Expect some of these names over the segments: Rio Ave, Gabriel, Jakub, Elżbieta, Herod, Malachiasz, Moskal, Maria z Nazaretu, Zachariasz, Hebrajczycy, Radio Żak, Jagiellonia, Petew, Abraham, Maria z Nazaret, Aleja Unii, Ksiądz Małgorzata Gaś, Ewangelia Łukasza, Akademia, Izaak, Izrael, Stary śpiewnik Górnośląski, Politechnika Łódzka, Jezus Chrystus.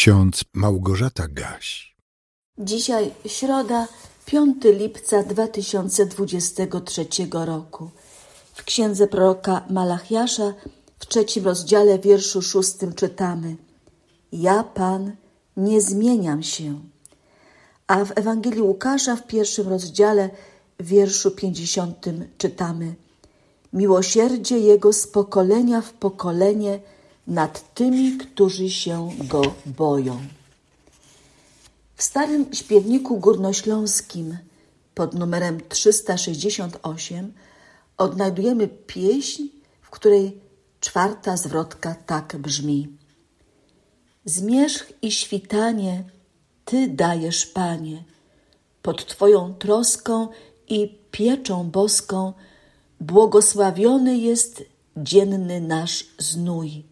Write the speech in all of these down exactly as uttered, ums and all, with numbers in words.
Ksiądz Małgorzata Gaś. Dzisiaj środa, piątego lipca dwa tysiące dwudziestego trzeciego roku. W księdze proroka Malachiasza w trzecim rozdziale wierszu szóstym czytamy: Ja, Pan, nie zmieniam się. A w Ewangelii Łukasza w pierwszym rozdziale w wierszu pięćdziesiątym czytamy: Miłosierdzie Jego z pokolenia w pokolenie nad tymi, którzy się Go boją. W Starym Śpiewniku Górnośląskim pod numerem trzysta sześćdziesiąt osiem odnajdujemy pieśń, w której czwarta zwrotka tak brzmi: Zmierzch i świtanie Ty dajesz, Panie, pod Twoją troską i pieczą boską błogosławiony jest dzienny nasz znój.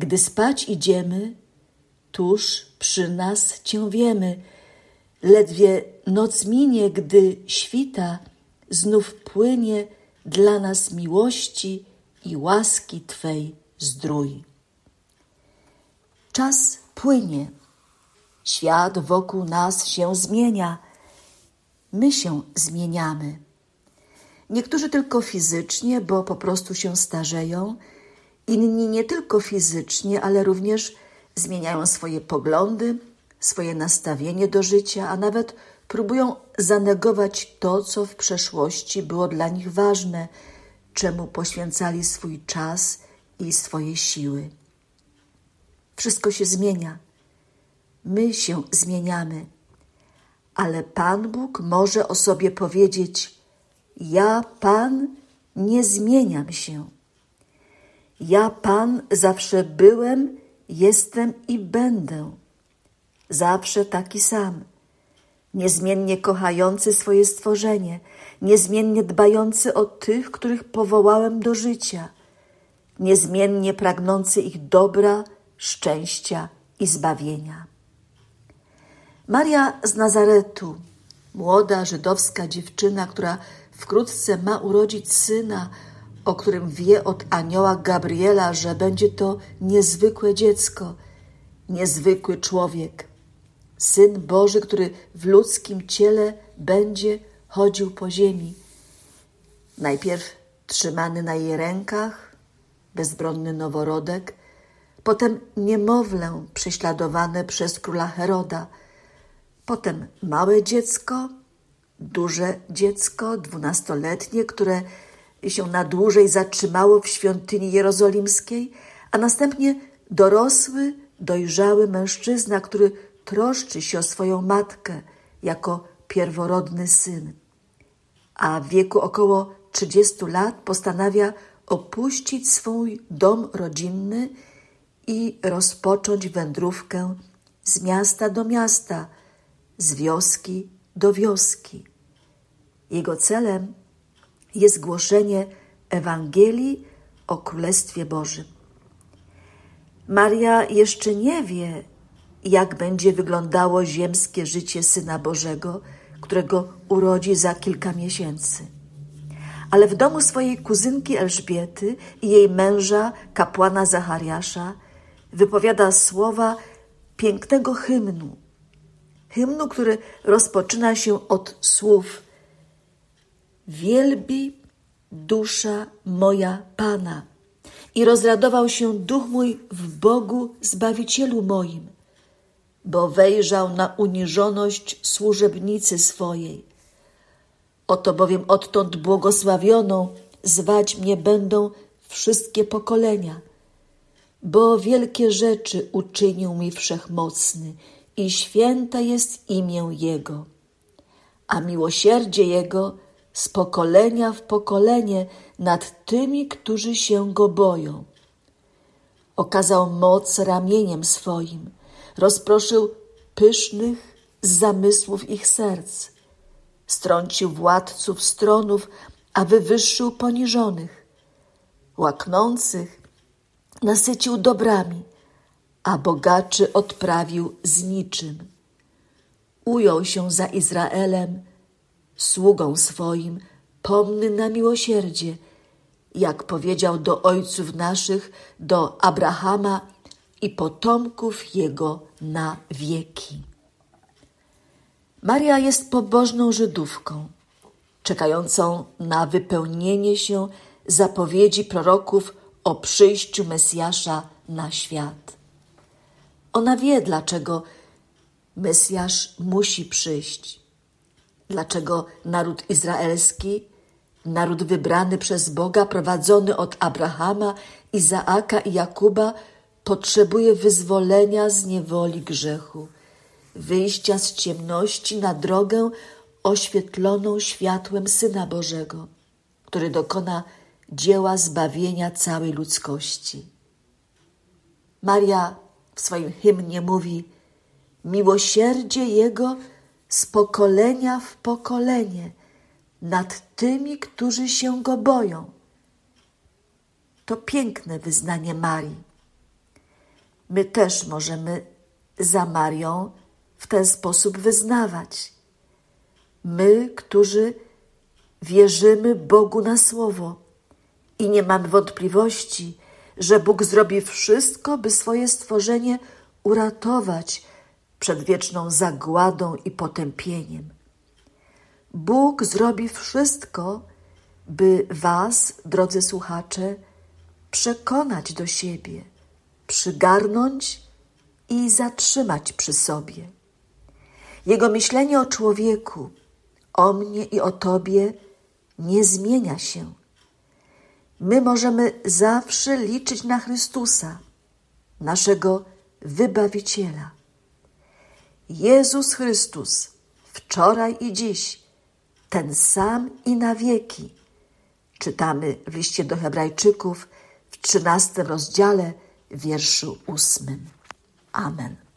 Gdy spać idziemy, tuż przy nas Cię wiemy. Ledwie noc minie, gdy świta, znów płynie dla nas miłości i łaski Twej zdrój. Czas płynie, świat wokół nas się zmienia, my się zmieniamy. Niektórzy tylko fizycznie, bo po prostu się starzeją, inni nie tylko fizycznie, ale również zmieniają swoje poglądy, swoje nastawienie do życia, a nawet próbują zanegować to, co w przeszłości było dla nich ważne, czemu poświęcali swój czas i swoje siły. Wszystko się zmienia. My się zmieniamy. Ale Pan Bóg może o sobie powiedzieć: Ja, Pan, nie zmieniam się. Ja, Pan, zawsze byłem, jestem i będę. Zawsze taki sam. Niezmiennie kochający swoje stworzenie, niezmiennie dbający o tych, których powołałem do życia, niezmiennie pragnący ich dobra, szczęścia i zbawienia. Maria z Nazaretu, młoda żydowska dziewczyna, która wkrótce ma urodzić syna, o którym wie od anioła Gabriela, że będzie to niezwykłe dziecko, niezwykły człowiek, Syn Boży, który w ludzkim ciele będzie chodził po ziemi. Najpierw trzymany na jej rękach, bezbronny noworodek, potem niemowlę prześladowane przez króla Heroda, potem małe dziecko, duże dziecko, dwunastoletnie, które się na dłużej zatrzymało w świątyni jerozolimskiej, a następnie dorosły, dojrzały mężczyzna, który troszczy się o swoją matkę jako pierworodny syn. A w wieku około trzydziestu lat postanawia opuścić swój dom rodzinny i rozpocząć wędrówkę z miasta do miasta, z wioski do wioski. Jego celem jest głoszenie Ewangelii o Królestwie Bożym. Maria jeszcze nie wie, jak będzie wyglądało ziemskie życie Syna Bożego, którego urodzi za kilka miesięcy. Ale w domu swojej kuzynki Elżbiety i jej męża, kapłana Zachariasza, wypowiada słowa pięknego hymnu. Hymnu, który rozpoczyna się od słów: Wielbi dusza moja Pana i rozradował się duch mój w Bogu Zbawicielu moim, bo wejrzał na uniżoność służebnicy swojej. Oto bowiem odtąd błogosławioną zwać mnie będą wszystkie pokolenia, bo wielkie rzeczy uczynił mi Wszechmocny i święte jest imię Jego, a miłosierdzie Jego z pokolenia w pokolenie nad tymi, którzy się Go boją. Okazał moc ramieniem swoim, rozproszył pysznych z zamysłów ich serc, strącił władców stronów, a wywyższył poniżonych, łaknących nasycił dobrami, a bogaczy odprawił z niczym. Ujął się za Izraelem, sługą swoim, pomny na miłosierdzie, jak powiedział do ojców naszych, do Abrahama, i potomków jego na wieki. Maria jest pobożną Żydówką, czekającą na wypełnienie się zapowiedzi proroków o przyjściu Mesjasza na świat. Ona wie, dlaczego Mesjasz musi przyjść, dlaczego naród izraelski, naród wybrany przez Boga, prowadzony od Abrahama, Izaaka i Jakuba, potrzebuje wyzwolenia z niewoli grzechu, wyjścia z ciemności na drogę oświetloną światłem Syna Bożego, który dokona dzieła zbawienia całej ludzkości. Maria w swoim hymnie mówi: miłosierdzie Jego z pokolenia w pokolenie nad tymi, którzy się Go boją. To piękne wyznanie Marii. My też możemy za Marią w ten sposób wyznawać. My, którzy wierzymy Bogu na słowo i nie mamy wątpliwości, że Bóg zrobi wszystko, by swoje stworzenie uratować przed wieczną zagładą i potępieniem. Bóg zrobi wszystko, by was, drodzy słuchacze, przekonać do siebie, przygarnąć i zatrzymać przy sobie. Jego myślenie o człowieku, o mnie i o tobie nie zmienia się. My możemy zawsze liczyć na Chrystusa, naszego Wybawiciela. Jezus Chrystus wczoraj i dziś, ten sam i na wieki. Czytamy w liście do Hebrajczyków w trzynastym rozdziale, wierszu ósmym. Amen.